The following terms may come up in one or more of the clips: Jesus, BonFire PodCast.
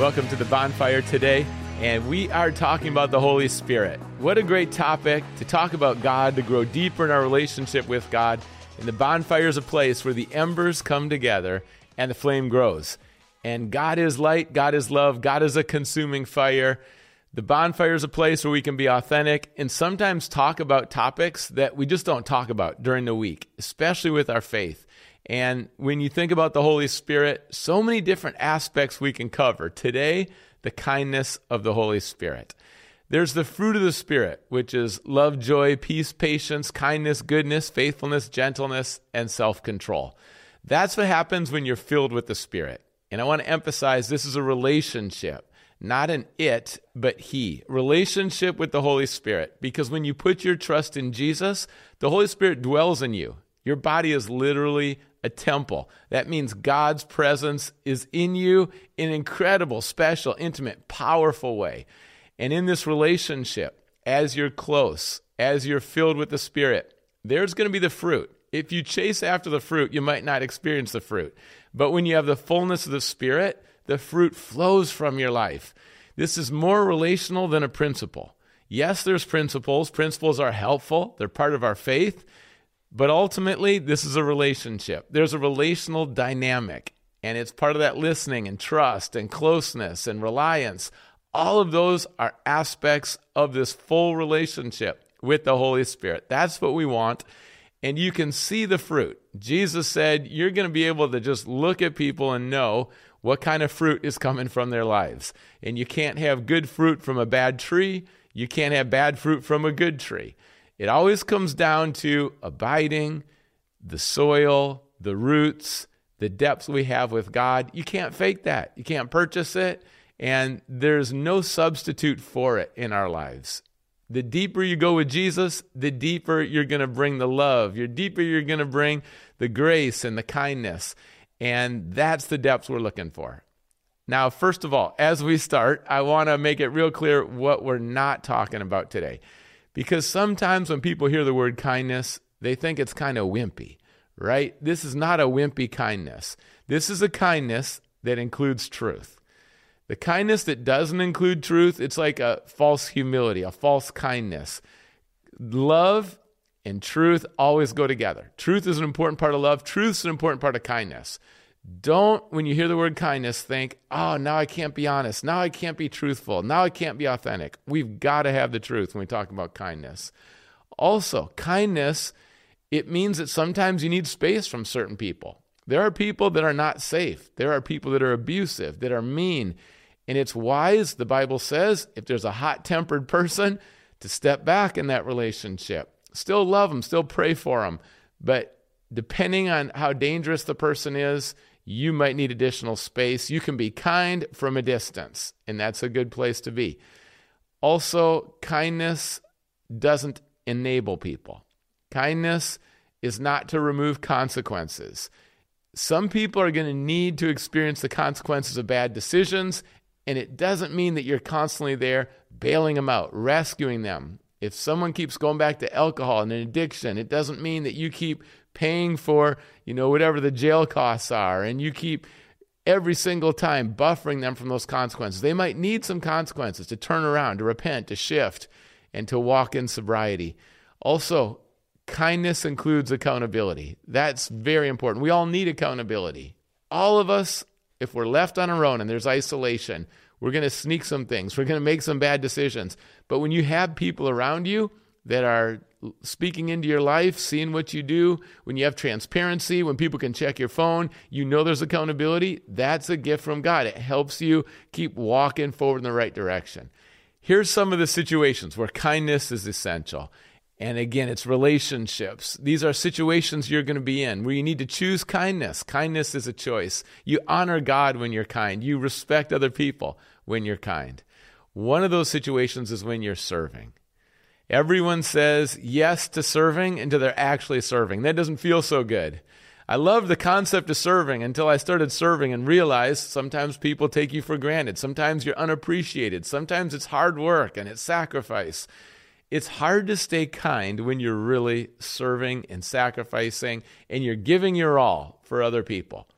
Welcome to the Bonfire today, and we are talking about the Holy Spirit. What a great topic to talk about God, to grow deeper in our relationship with God. And the bonfire is a place where the embers come together and the flame grows. And God is light, God is love, God is a consuming fire. The bonfire is a place where we can be authentic and sometimes talk about topics that we just don't talk about during the week, especially with our faith. And when you think about the Holy Spirit, so many different aspects we can cover. Today, the kindness of the Holy Spirit. There's the fruit of the Spirit, which is love, joy, peace, patience, kindness, goodness, faithfulness, gentleness, and self-control. That's what happens when you're filled with the Spirit. And I want to emphasize this is a relationship. Not an it, but he. Relationship with the Holy Spirit. Because when you put your trust in Jesus, the Holy Spirit dwells in you. Your body is literally a temple. That means God's presence is in you in an incredible, special, intimate, powerful way. And in this relationship, as you're close, as you're filled with the Spirit, there's going to be the fruit. If you chase after the fruit, you might not experience the fruit. But when you have the fullness of the Spirit, the fruit flows from your life. This is more relational than a principle. Yes, there's principles. Principles are helpful. They're part of our faith. But ultimately, this is a relationship. There's a relational dynamic. And it's part of that listening and trust and closeness and reliance. All of those are aspects of this full relationship with the Holy Spirit. That's what we want. And you can see the fruit. Jesus said, you're going to be able to just look at people and know what kind of fruit is coming from their lives. And you can't have good fruit from a bad tree. You can't have bad fruit from a good tree. It always comes down to abiding, the soil, the roots, the depths we have with God. You can't fake that. You can't purchase it. And there's no substitute for it in our lives. The deeper you go with Jesus, the deeper you're going to bring the love. The deeper you're going to bring the grace and the kindness. And that's the depths we're looking for. Now, first of all, as we start, I want to make it real clear what we're not talking about today. Because sometimes when people hear the word kindness, they think it's kind of wimpy, right? This is not a wimpy kindness. This is a kindness that includes truth. The kindness that doesn't include truth, it's like a false humility, a false kindness. Love and truth always go together. Truth is an important part of love. Truth is an important part of kindness. Don't, when you hear the word kindness, think, oh, now I can't be honest. Now I can't be truthful. Now I can't be authentic. We've got to have the truth when we talk about kindness. Also, kindness, it means that sometimes you need space from certain people. There are people that are not safe. There are people that are abusive, that are mean. And it's wise, the Bible says, if there's a hot-tempered person, to step back in that relationship. Still love them, still pray for them. But depending on how dangerous the person is, you might need additional space. You can be kind from a distance, and that's a good place to be. Also, kindness doesn't enable people. Kindness is not to remove consequences. Some people are going to need to experience the consequences of bad decisions, and it doesn't mean that you're constantly there bailing them out, rescuing them. If someone keeps going back to alcohol and an addiction, it doesn't mean that you keep paying for, whatever the jail costs are, and you keep every single time buffering them from those consequences. They might need some consequences to turn around, to repent, to shift, and to walk in sobriety. Also, kindness includes accountability. That's very important. We all need accountability. All of us, if we're left on our own and there's isolation, we're going to sneak some things. We're going to make some bad decisions. But when you have people around you that are speaking into your life, seeing what you do, when you have transparency, when people can check your phone, there's accountability. That's a gift from God. It helps you keep walking forward in the right direction. Here's some of the situations where kindness is essential. And again, it's relationships. These are situations you're going to be in where you need to choose kindness. Kindness is a choice. You honor God when you're kind. You respect other people when you're kind. One of those situations is when you're serving. Everyone says yes to serving until they're actually serving. That doesn't feel so good. I love the concept of serving until I started serving and realized sometimes people take you for granted. Sometimes you're unappreciated. Sometimes it's hard work and it's sacrifice. It's hard to stay kind when you're really serving and sacrificing and you're giving your all for other people.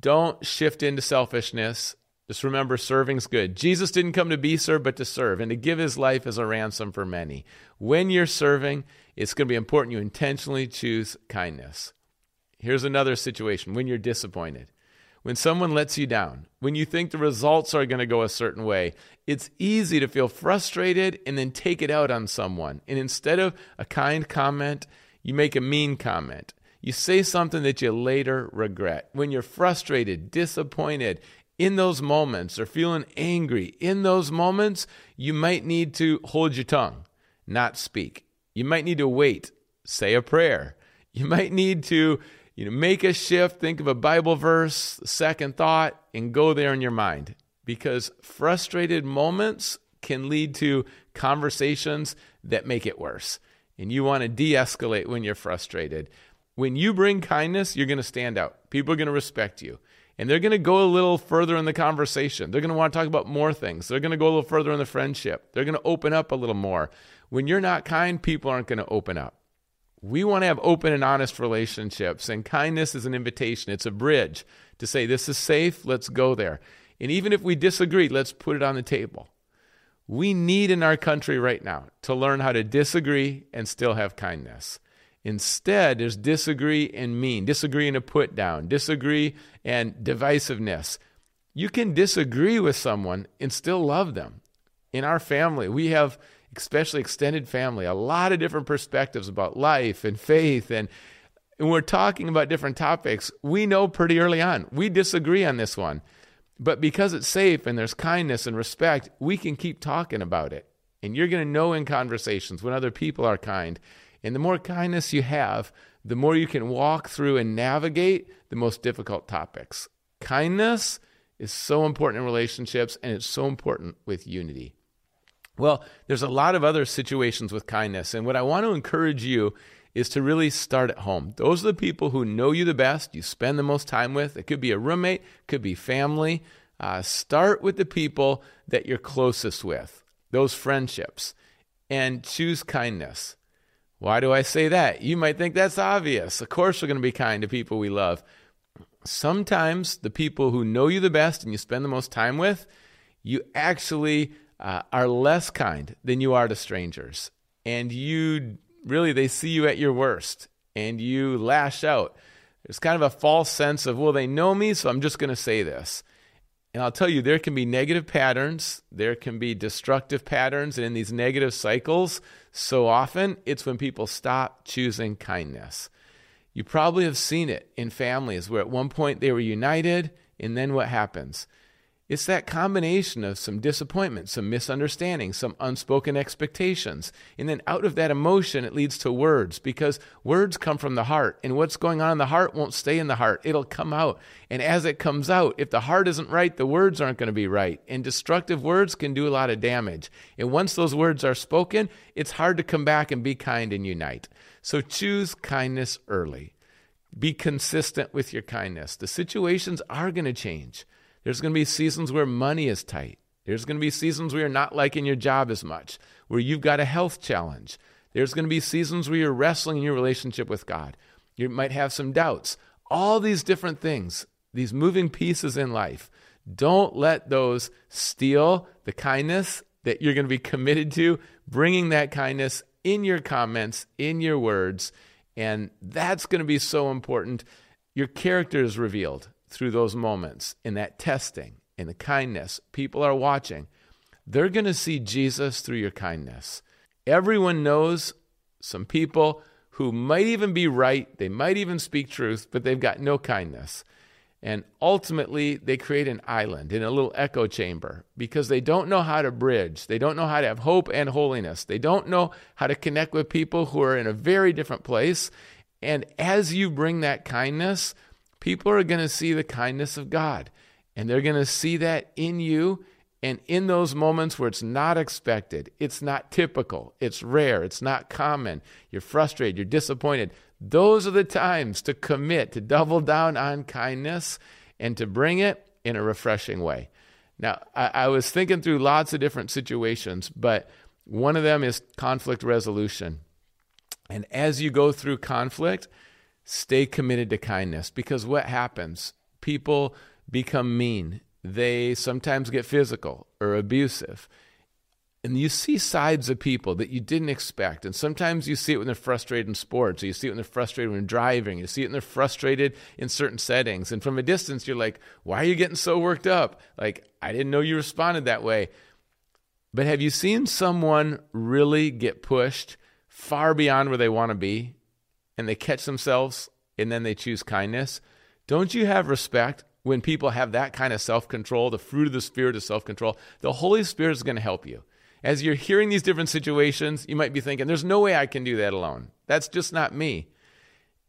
Don't shift into selfishness. Just remember, serving's good. Jesus didn't come to be served, but to serve, and to give his life as a ransom for many. When you're serving, it's going to be important you intentionally choose kindness. Here's another situation, when you're disappointed. When someone lets you down, when you think the results are going to go a certain way, it's easy to feel frustrated and then take it out on someone. And instead of a kind comment, you make a mean comment. You say something that you later regret. When you're frustrated, disappointed, in those moments, or feeling angry, in those moments, you might need to hold your tongue, not speak. You might need to wait, say a prayer. You might need to make a shift, think of a Bible verse, second thought, and go there in your mind. Because frustrated moments can lead to conversations that make it worse. And you want to de-escalate when you're frustrated. When you bring kindness, you're going to stand out. People are going to respect you. And they're going to go a little further in the conversation. They're going to want to talk about more things. They're going to go a little further in the friendship. They're going to open up a little more. When you're not kind, people aren't going to open up. We want to have open and honest relationships, and kindness is an invitation. It's a bridge to say, this is safe, let's go there. And even if we disagree, let's put it on the table. We need in our country right now to learn how to disagree and still have kindness. Instead, there's disagree and mean, disagree and a put down, disagree and divisiveness. You can disagree with someone and still love them. In our family, we have, especially extended family, a lot of different perspectives about life and faith. And we're talking about different topics. We know pretty early on, we disagree on this one. But because it's safe and there's kindness and respect, we can keep talking about it. And you're going to know in conversations when other people are kind. And the more kindness you have, the more you can walk through and navigate the most difficult topics. Kindness is so important in relationships, and it's so important with unity. Well, there's a lot of other situations with kindness, and what I want to encourage you is to really start at home. Those are the people who know you the best, you spend the most time with. It could be a roommate, could be family. Start with the people that you're closest with, those friendships, and choose kindness. Why do I say that? You might think that's obvious. Of course we're going to be kind to people we love. Sometimes the people who know you the best and you spend the most time with, you actually are less kind than you are to strangers. And you really, they see you at your worst and you lash out. There's kind of a false sense of, well, they know me, so I'm just going to say this. And I'll tell you, there can be negative patterns, there can be destructive patterns, and in these negative cycles, so often it's when people stop choosing kindness. You probably have seen it in families where at one point they were united, and then what happens? It's that combination of some disappointment, some misunderstanding, some unspoken expectations. And then out of that emotion, it leads to words, because words come from the heart. And what's going on in the heart won't stay in the heart. It'll come out. And as it comes out, if the heart isn't right, the words aren't going to be right. And destructive words can do a lot of damage. And once those words are spoken, it's hard to come back and be kind and unite. So choose kindness early. Be consistent with your kindness. The situations are going to change. There's going to be seasons where money is tight. There's going to be seasons where you're not liking your job as much, where you've got a health challenge. There's going to be seasons where you're wrestling in your relationship with God. You might have some doubts. All these different things, these moving pieces in life, don't let those steal the kindness that you're going to be committed to, bringing that kindness in your comments, in your words, and that's going to be so important. Your character is revealed through those moments, in that testing, in the kindness. People are watching. They're going to see Jesus through your kindness. Everyone knows some people who might even be right, they might even speak truth, but they've got no kindness. And ultimately, they create an island in a little echo chamber because they don't know how to bridge. They don't know how to have hope and holiness. They don't know how to connect with people who are in a very different place. And as you bring that kindness, people are going to see the kindness of God, and they're going to see that in you and in those moments where it's not expected, it's not typical, it's rare, it's not common, you're frustrated, you're disappointed. Those are the times to commit, to double down on kindness and to bring it in a refreshing way. Now, I was thinking through lots of different situations, but one of them is conflict resolution. And as you go through conflict, stay committed to kindness, because what happens? People become mean. They sometimes get physical or abusive. And you see sides of people that you didn't expect. And sometimes you see it when they're frustrated in sports, or you see it when they're frustrated when driving, you see it when they're frustrated in certain settings. And from a distance, you're like, why are you getting so worked up? Like, I didn't know you responded that way. But have you seen someone really get pushed far beyond where they want to be, and they catch themselves, and then they choose kindness? Don't you have respect when people have that kind of self-control? The fruit of the Spirit is self-control. The Holy Spirit is going to help you. As you're hearing these different situations, you might be thinking, there's no way I can do that alone. That's just not me.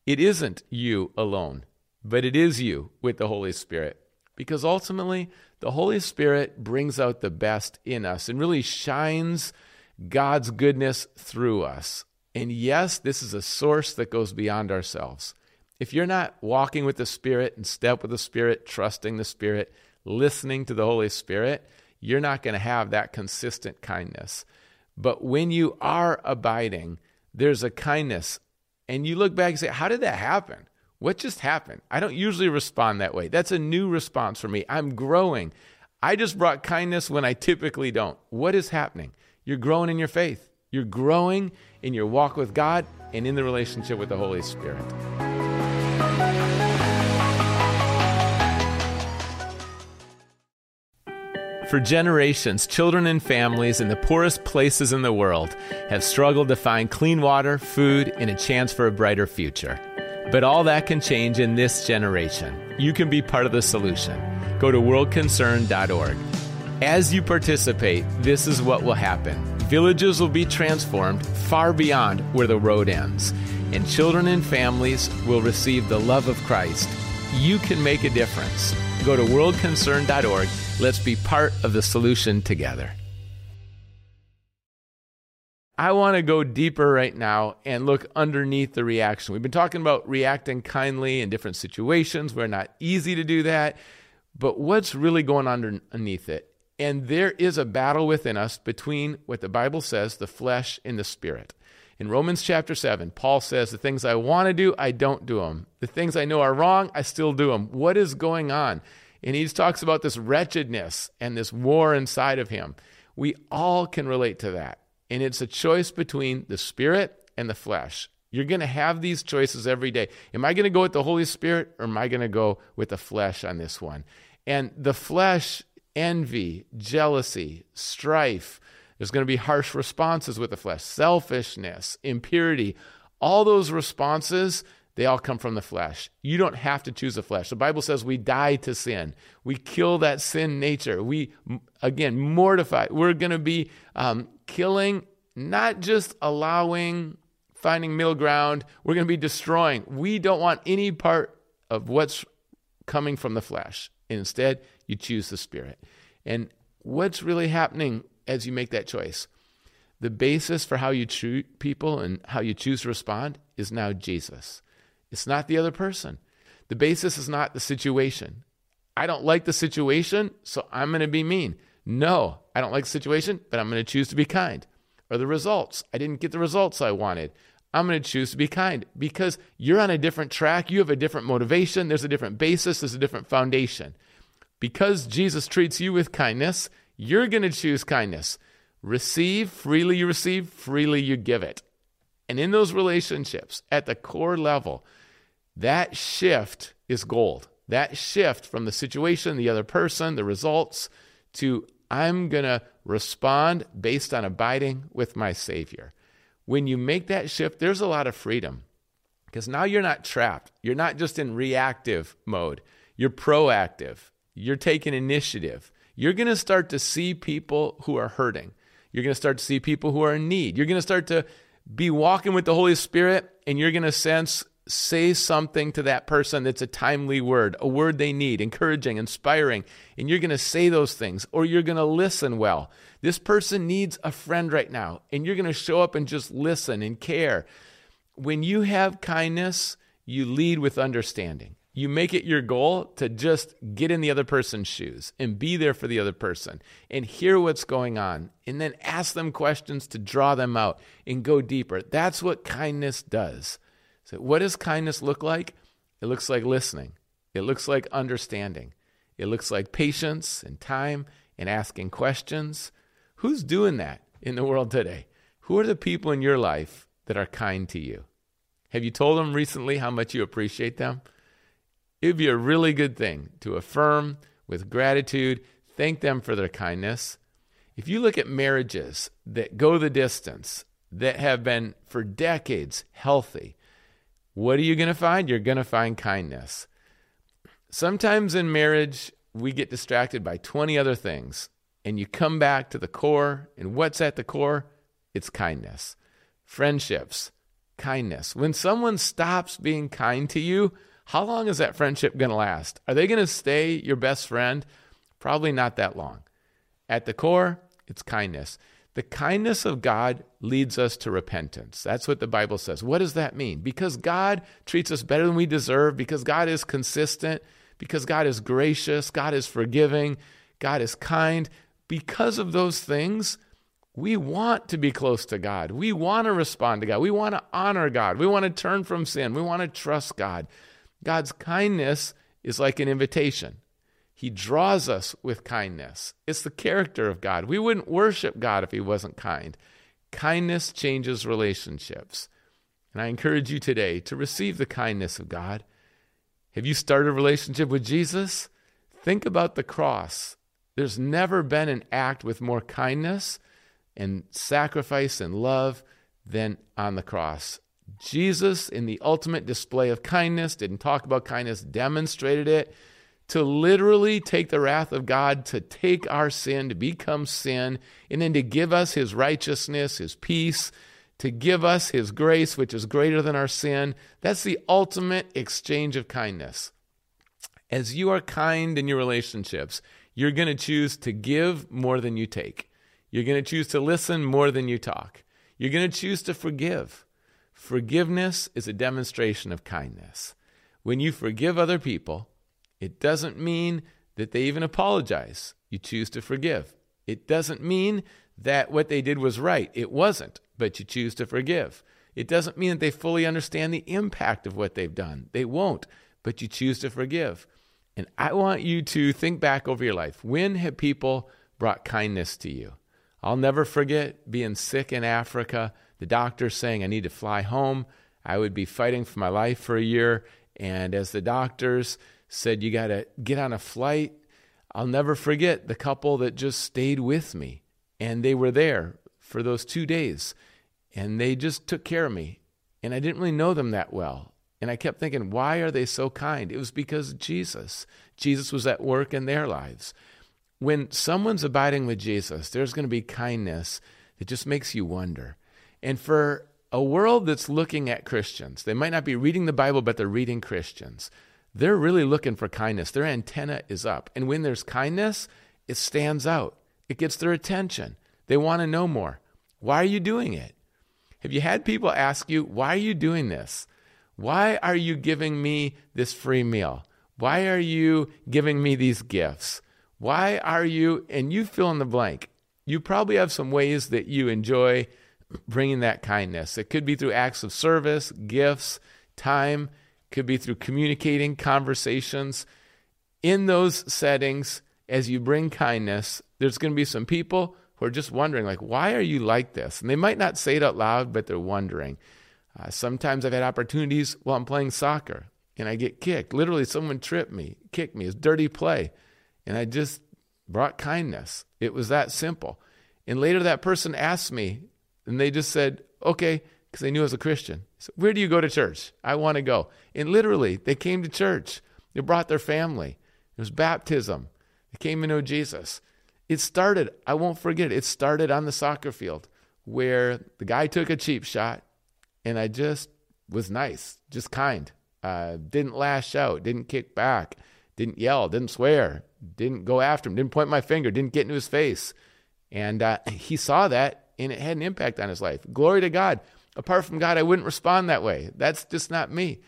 It isn't you alone, but it is you with the Holy Spirit. Because ultimately, the Holy Spirit brings out the best in us and really shines God's goodness through us. And yes, this is a source that goes beyond ourselves. If you're not walking with the Spirit, in step with the Spirit, trusting the Spirit, listening to the Holy Spirit, you're not going to have that consistent kindness. But when you are abiding, there's a kindness. And you look back and say, how did that happen? What just happened? I don't usually respond that way. That's a new response for me. I'm growing. I just brought kindness when I typically don't. What is happening? You're growing in your faith. You're growing in your walk with God and in the relationship with the Holy Spirit. For generations, children and families in the poorest places in the world have struggled to find clean water, food, and a chance for a brighter future. But all that can change in this generation. You can be part of the solution. Go to worldconcern.org. As you participate, this is what will happen. Villages will be transformed far beyond where the road ends, and children and families will receive the love of Christ. You can make a difference. Go to worldconcern.org. Let's be part of the solution together. I want to go deeper right now and look underneath the reaction. We've been talking about reacting kindly in different situations. We're not easy to do that. But what's really going on underneath it? And there is a battle within us between what the Bible says, the flesh and the spirit. In Romans chapter 7, Paul says, the things I want to do, I don't do them. The things I know are wrong, I still do them. What is going on? And he talks about this wretchedness and this war inside of him. We all can relate to that. And it's a choice between the spirit and the flesh. You're going to have these choices every day. Am I going to go with the Holy Spirit, or am I going to go with the flesh on this one? And the flesh, envy, jealousy, strife. There's going to be harsh responses with the flesh, selfishness, impurity. All those responses, they all come from the flesh. You don't have to choose the flesh. The Bible says we die to sin. We kill that sin nature. We, again, mortify. We're going to be killing, not just allowing, finding middle ground. We're going to be destroying. We don't want any part of what's coming from the flesh. Instead, you choose the Spirit. And what's really happening as you make that choice? The basis for how you treat people and how you choose to respond is now Jesus. It's not the other person. The basis is not the situation. I don't like the situation, so I'm going to be mean. No, I don't like the situation, but I'm going to choose to be kind. Or the results. I didn't get the results I wanted. I'm going to choose to be kind, because you're on a different track. You have a different motivation. There's a different basis. There's a different foundation. Because Jesus treats you with kindness, you're going to choose kindness. Receive, freely you give it. And in those relationships, at the core level, that shift is gold. That shift from the situation, the other person, the results, to I'm going to respond based on abiding with my Savior. When you make that shift, there's a lot of freedom, because now you're not trapped. You're not just in reactive mode. You're proactive. You're taking initiative. You're going to start to see people who are hurting. You're going to start to see people who are in need. You're going to start to be walking with the Holy Spirit, and you're going to say something to that person that's a timely word, a word they need, encouraging, inspiring, and you're going to say those things, or you're going to listen well. This person needs a friend right now, and you're going to show up and just listen and care. When you have kindness, you lead with understanding. You make it your goal to just get in the other person's shoes and be there for the other person and hear what's going on, and then ask them questions to draw them out and go deeper. That's what kindness does. So what does kindness look like? It looks like listening. It looks like understanding. It looks like patience and time and asking questions. Who's doing that in the world today? Who are the people in your life that are kind to you? Have you told them recently how much you appreciate them? It would be a really good thing to affirm with gratitude, thank them for their kindness. If you look at marriages that go the distance, that have been for decades healthy, what are you going to find? You're going to find kindness. Sometimes in marriage, we get distracted by 20 other things, and you come back to the core, and what's at the core? It's kindness. Friendships, kindness. When someone stops being kind to you, how long is that friendship going to last? Are they going to stay your best friend? Probably not that long. At the core, it's kindness. The kindness of God leads us to repentance. That's what the Bible says. What does that mean? Because God treats us better than we deserve, because God is consistent, because God is gracious, God is forgiving, God is kind. Because of those things, we want to be close to God. We want to respond to God. We want to honor God. We want to turn from sin. We want to trust God. God's kindness is like an invitation. He draws us with kindness. It's the character of God. We wouldn't worship God if he wasn't kind. Kindness changes relationships. And I encourage you today to receive the kindness of God. Have you started a relationship with Jesus? Think about the cross. There's never been an act with more kindness and sacrifice and love than on the cross. Jesus, in the ultimate display of kindness, didn't talk about kindness, demonstrated it. To literally take the wrath of God, to take our sin, to become sin, and then to give us his righteousness, his peace, to give us his grace, which is greater than our sin. That's the ultimate exchange of kindness. As you are kind in your relationships, you're going to choose to give more than you take. You're going to choose to listen more than you talk. You're going to choose to forgive. Forgiveness is a demonstration of kindness. When you forgive other people, it doesn't mean that they even apologize. You choose to forgive. It doesn't mean that what they did was right. It wasn't, but you choose to forgive. It doesn't mean that they fully understand the impact of what they've done. They won't, but you choose to forgive. And I want you to think back over your life. When have people brought kindness to you? I'll never forget being sick in Africa, the doctor saying I need to fly home. I would be fighting for my life for a year. And as the doctors said, you got to get on a flight. I'll never forget the couple that just stayed with me. And they were there for those 2 days. And they just took care of me. And I didn't really know them that well. And I kept thinking, why are they so kind? It was because Jesus was at work in their lives. When someone's abiding with Jesus, there's going to be kindness that just makes you wonder. And for a world that's looking at Christians, they might not be reading the Bible, but they're reading Christians. They're really looking for kindness. Their antenna is up. And when there's kindness, it stands out. It gets their attention. They want to know more. Why are you doing it? Have you had people ask you, why are you doing this? Why are you giving me this free meal? Why are you giving me these gifts? Why are you, and you fill in the blank. You probably have some ways that you enjoy bringing that kindness. It could be through acts of service, gifts, time. Could be through communicating, conversations. In those settings, as you bring kindness, there's going to be some people who are just wondering, like, why are you like this? And they might not say it out loud, but they're wondering. Sometimes I've had opportunities while I'm playing soccer, and I get kicked. Literally, someone tripped me, kicked me. It's dirty play. And I just brought kindness. It was that simple. And later that person asked me, and they just said, okay, because they knew I was a Christian. So, where do you go to church? I want to go. And literally, they came to church. They brought their family. There was baptism. They came to know Jesus. It started, I won't forget it, it started on the soccer field where the guy took a cheap shot, and I just was nice, just kind. Didn't lash out, didn't kick back, didn't yell, didn't swear, didn't go after him, didn't point my finger, didn't get into his face. And he saw that, and it had an impact on his life. Glory to God. Apart from God, I wouldn't respond that way. That's just not me.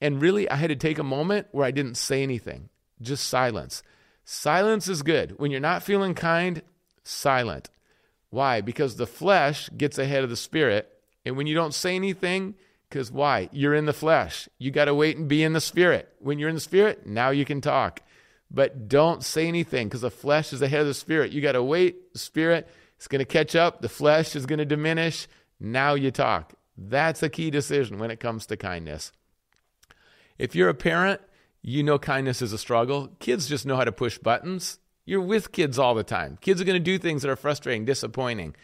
And really, I had to take a moment where I didn't say anything, just silence. Silence is good. When you're not feeling kind, silent. Why? Because the flesh gets ahead of the spirit. And when you don't say anything, because why? You're in the flesh. You got to wait and be in the spirit. When you're in the spirit, now you can talk. but don't say anything because the flesh is ahead of the spirit. You got to wait. The spirit is going to catch up. The flesh is going to diminish. Now you talk. That's a key decision when it comes to kindness. If you're a parent, you know kindness is a struggle. Kids just know how to push buttons. You're with kids all the time. Kids are going to do things that are frustrating, disappointing.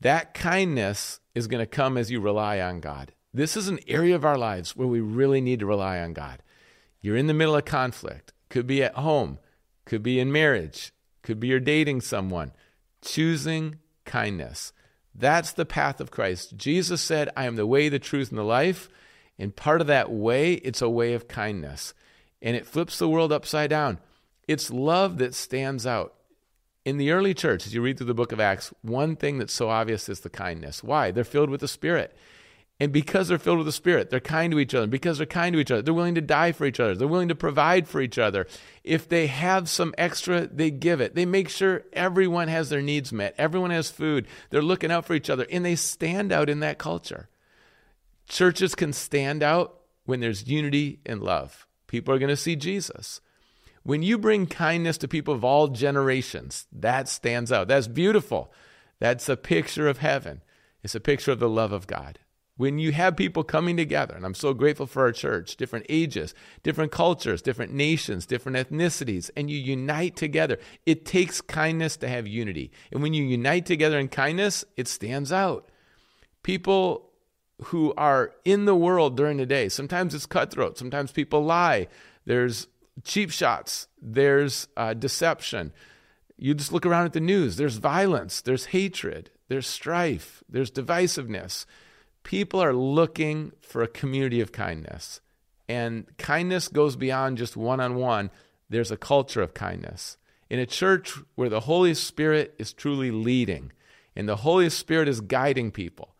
That kindness is going to come as you rely on God. This is an area of our lives where we really need to rely on God. You're in the middle of conflict. Could be at home. Could be in marriage. Could be you're dating someone. Choosing kindness. That's the path of Christ. Jesus said, I am the way, the truth, and the life. And part of that way, it's a way of kindness. And it flips the world upside down. It's love that stands out. In the early church, as you read through the book of Acts, one thing that's so obvious is the kindness. Why? They're filled with the Spirit. And because they're filled with the Spirit, they're kind to each other. Because they're kind to each other, they're willing to die for each other. They're willing to provide for each other. If they have some extra, they give it. They make sure everyone has their needs met. Everyone has food. They're looking out for each other. And they stand out in that culture. Churches can stand out when there's unity and love. People are going to see Jesus. When you bring kindness to people of all generations, that stands out. That's beautiful. That's a picture of heaven. It's a picture of the love of God. When you have people coming together, and I'm so grateful for our church, different ages, different cultures, different nations, different ethnicities, and you unite together, it takes kindness to have unity. And when you unite together in kindness, it stands out. People who are in the world during the day, sometimes it's cutthroat, sometimes people lie, there's cheap shots, there's deception. You just look around at the news, there's violence, there's hatred, there's strife, there's divisiveness. People are looking for a community of kindness. And kindness goes beyond just one-on-one. There's a culture of kindness. In a church where the Holy Spirit is truly leading and the Holy Spirit is guiding people,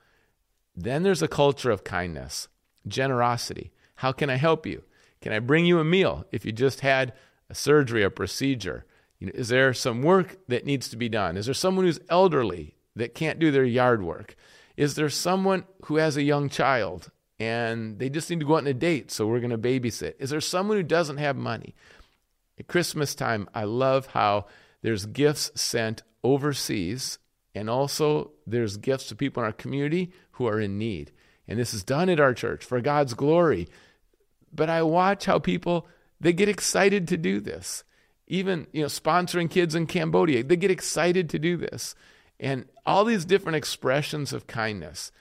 then there's a culture of kindness, generosity. How can I help you? Can I bring you a meal if you just had a surgery or procedure? Is there some work that needs to be done? Is there someone who's elderly that can't do their yard work? Is there someone who has a young child and they just need to go out on a date, so we're going to babysit? Is there someone who doesn't have money? At Christmas time, I love how there's gifts sent overseas, and also there's gifts to people in our community who are in need. And this is done at our church for God's glory. But I watch how people, they get excited to do this. Even, sponsoring kids in Cambodia, they get excited to do this. And all these different expressions of kindness.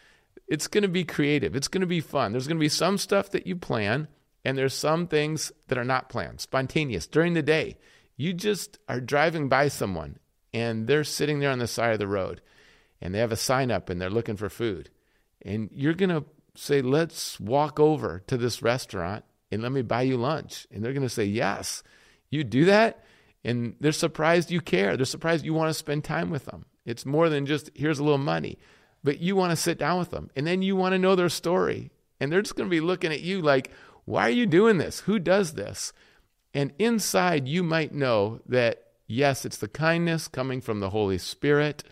It's going to be creative. It's going to be fun. There's going to be some stuff that you plan, and there's some things that are not planned, spontaneous. During the day, you just are driving by someone, and they're sitting there on the side of the road, and they have a sign up, and they're looking for food. And you're going to say, let's walk over to this restaurant and let me buy you lunch. And they're going to say, yes, you do that. And they're surprised you care. They're surprised you want to spend time with them. It's more than just, here's a little money, but you want to sit down with them. And then you want to know their story. And they're just going to be looking at you like, why are you doing this? Who does this? And inside you might know that, yes, it's the kindness coming from the Holy Spirit.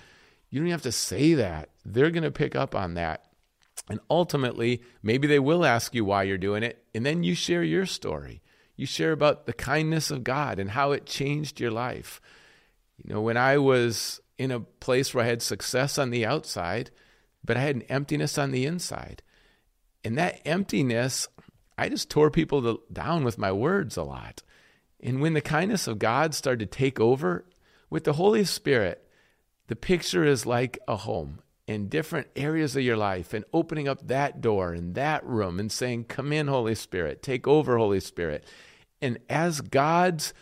You don't have to say that. They're going to pick up on that. And ultimately, maybe they will ask you why you're doing it, and then you share your story. You share about the kindness of God and how it changed your life. When I was in a place where I had success on the outside, but I had an emptiness on the inside. And that emptiness, I just tore people down with my words a lot. And when the kindness of God started to take over, with the Holy Spirit, the picture is like a home. In different areas of your life and opening up that door and that room and saying, come in, Holy Spirit, take over, Holy Spirit. And as God's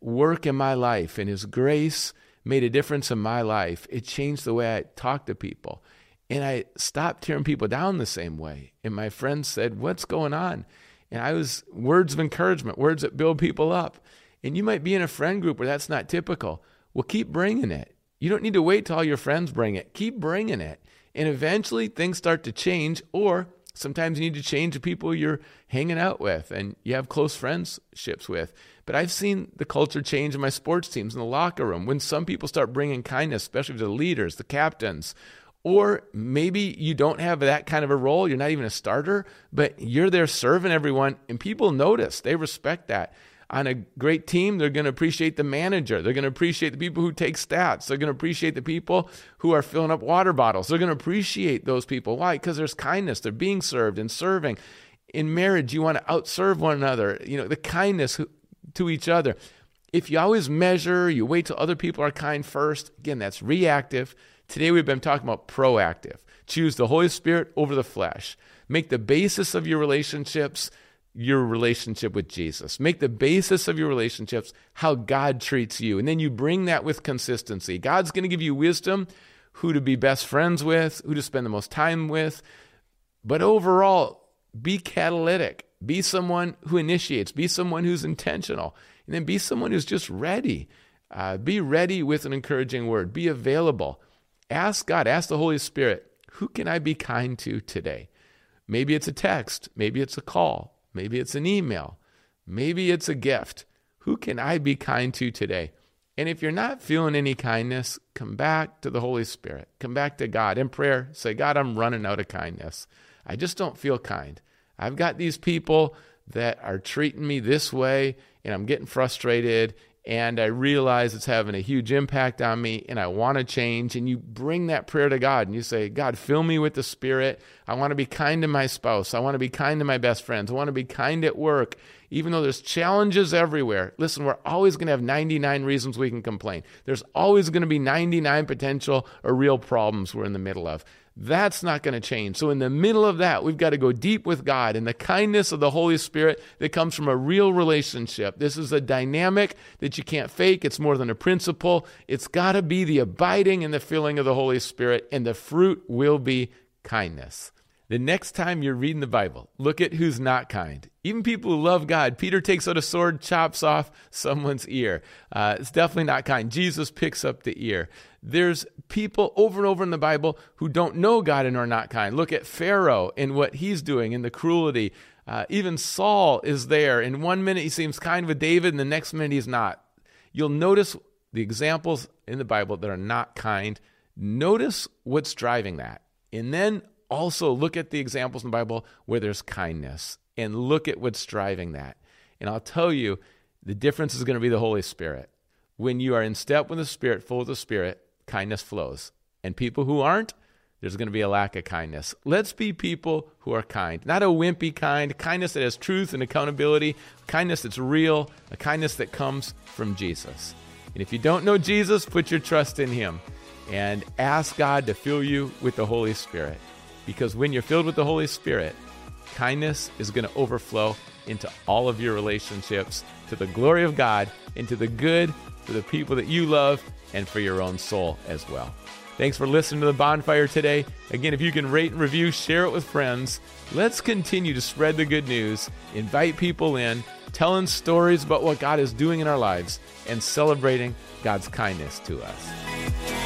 work in my life and his grace made a difference in my life, it changed the way I talked to people. And I stopped tearing people down the same way. And my friends said, what's going on? And I was words of encouragement, words that build people up. And you might be in a friend group where that's not typical. Well, keep bringing it. You don't need to wait till all your friends bring it. Keep bringing it. And eventually things start to change, or sometimes you need to change the people you're hanging out with and you have close friendships with. But I've seen the culture change in my sports teams, in the locker room, when some people start bringing kindness, especially to the leaders, the captains. Or maybe you don't have that kind of a role. You're not even a starter, but you're there serving everyone, and people notice. They respect that. on a great team, they're going to appreciate the manager. They're going to appreciate the people who take stats. They're going to appreciate the people who are filling up water bottles. They're going to appreciate those people. Why? Because there's kindness. They're being served and serving. In marriage, you want to outserve one another, you know, the kindness to each other. If you always measure, you wait till other people are kind first, again, that's reactive. Today we've been talking about proactive. Choose the Holy Spirit over the flesh. Make the basis of your relationships your relationship with Jesus. Make the basis of your relationships how God treats you. And then you bring that with consistency. God's going to give you wisdom, who to be best friends with, who to spend the most time with. But overall, be catalytic. Be someone who initiates. Be someone who's intentional. And then be someone who's just ready. Be ready with an encouraging word. Be available. Ask God, ask the Holy Spirit, who can I be kind to today? Maybe it's a text. Maybe it's a call. Maybe it's an email. Maybe it's a gift. Who can I be kind to today? And if you're not feeling any kindness, come back to the Holy Spirit. Come back to God in prayer. Say, God, I'm running out of kindness. I just don't feel kind. I've got these people that are treating me this way, and I'm getting frustrated, and I realize it's having a huge impact on me, and I want to change. And you bring that prayer to God, and you say, God, fill me with the Spirit. I want to be kind to my spouse. I want to be kind to my best friends. I want to be kind at work, even though there's challenges everywhere. Listen, we're always going to have 99 reasons we can complain. There's always going to be 99 potential or real problems we're in the middle of. That's not going to change. So in the middle of that, we've got to go deep with God and the kindness of the Holy Spirit that comes from a real relationship. This is a dynamic that you can't fake. It's more than a principle. It's got to be the abiding and the filling of the Holy Spirit, and the fruit will be kindness. The next time you're reading the Bible, look at who's not kind. Even people who love God. Peter takes out a sword, chops off someone's ear. It's definitely not kind. Jesus picks up the ear. There's people over and over in the Bible who don't know God and are not kind. Look at Pharaoh and what he's doing and the cruelty. Even Saul is there. In one minute he seems kind with David, and the next minute he's not. You'll notice the examples in the Bible that are not kind. Notice what's driving that. And then also look at the examples in the Bible where there's kindness and look at what's driving that. And I'll tell you, the difference is going to be the Holy Spirit. When you are in step with the Spirit, full of the Spirit, kindness flows. And people who aren't, there's going to be a lack of kindness. Let's be people who are kind, not a wimpy kind, kindness that has truth and accountability, kindness that's real, a kindness that comes from Jesus. And if you don't know Jesus, put your trust in Him and ask God to fill you with the Holy Spirit. Because when you're filled with the Holy Spirit, kindness is going to overflow into all of your relationships, to the glory of God, and to the good for the people that you love, and for your own soul as well. Thanks for listening to The Bonfire today. Again, if you can rate and review, share it with friends. Let's continue to spread the good news, invite people in, telling stories about what God is doing in our lives, and celebrating God's kindness to us.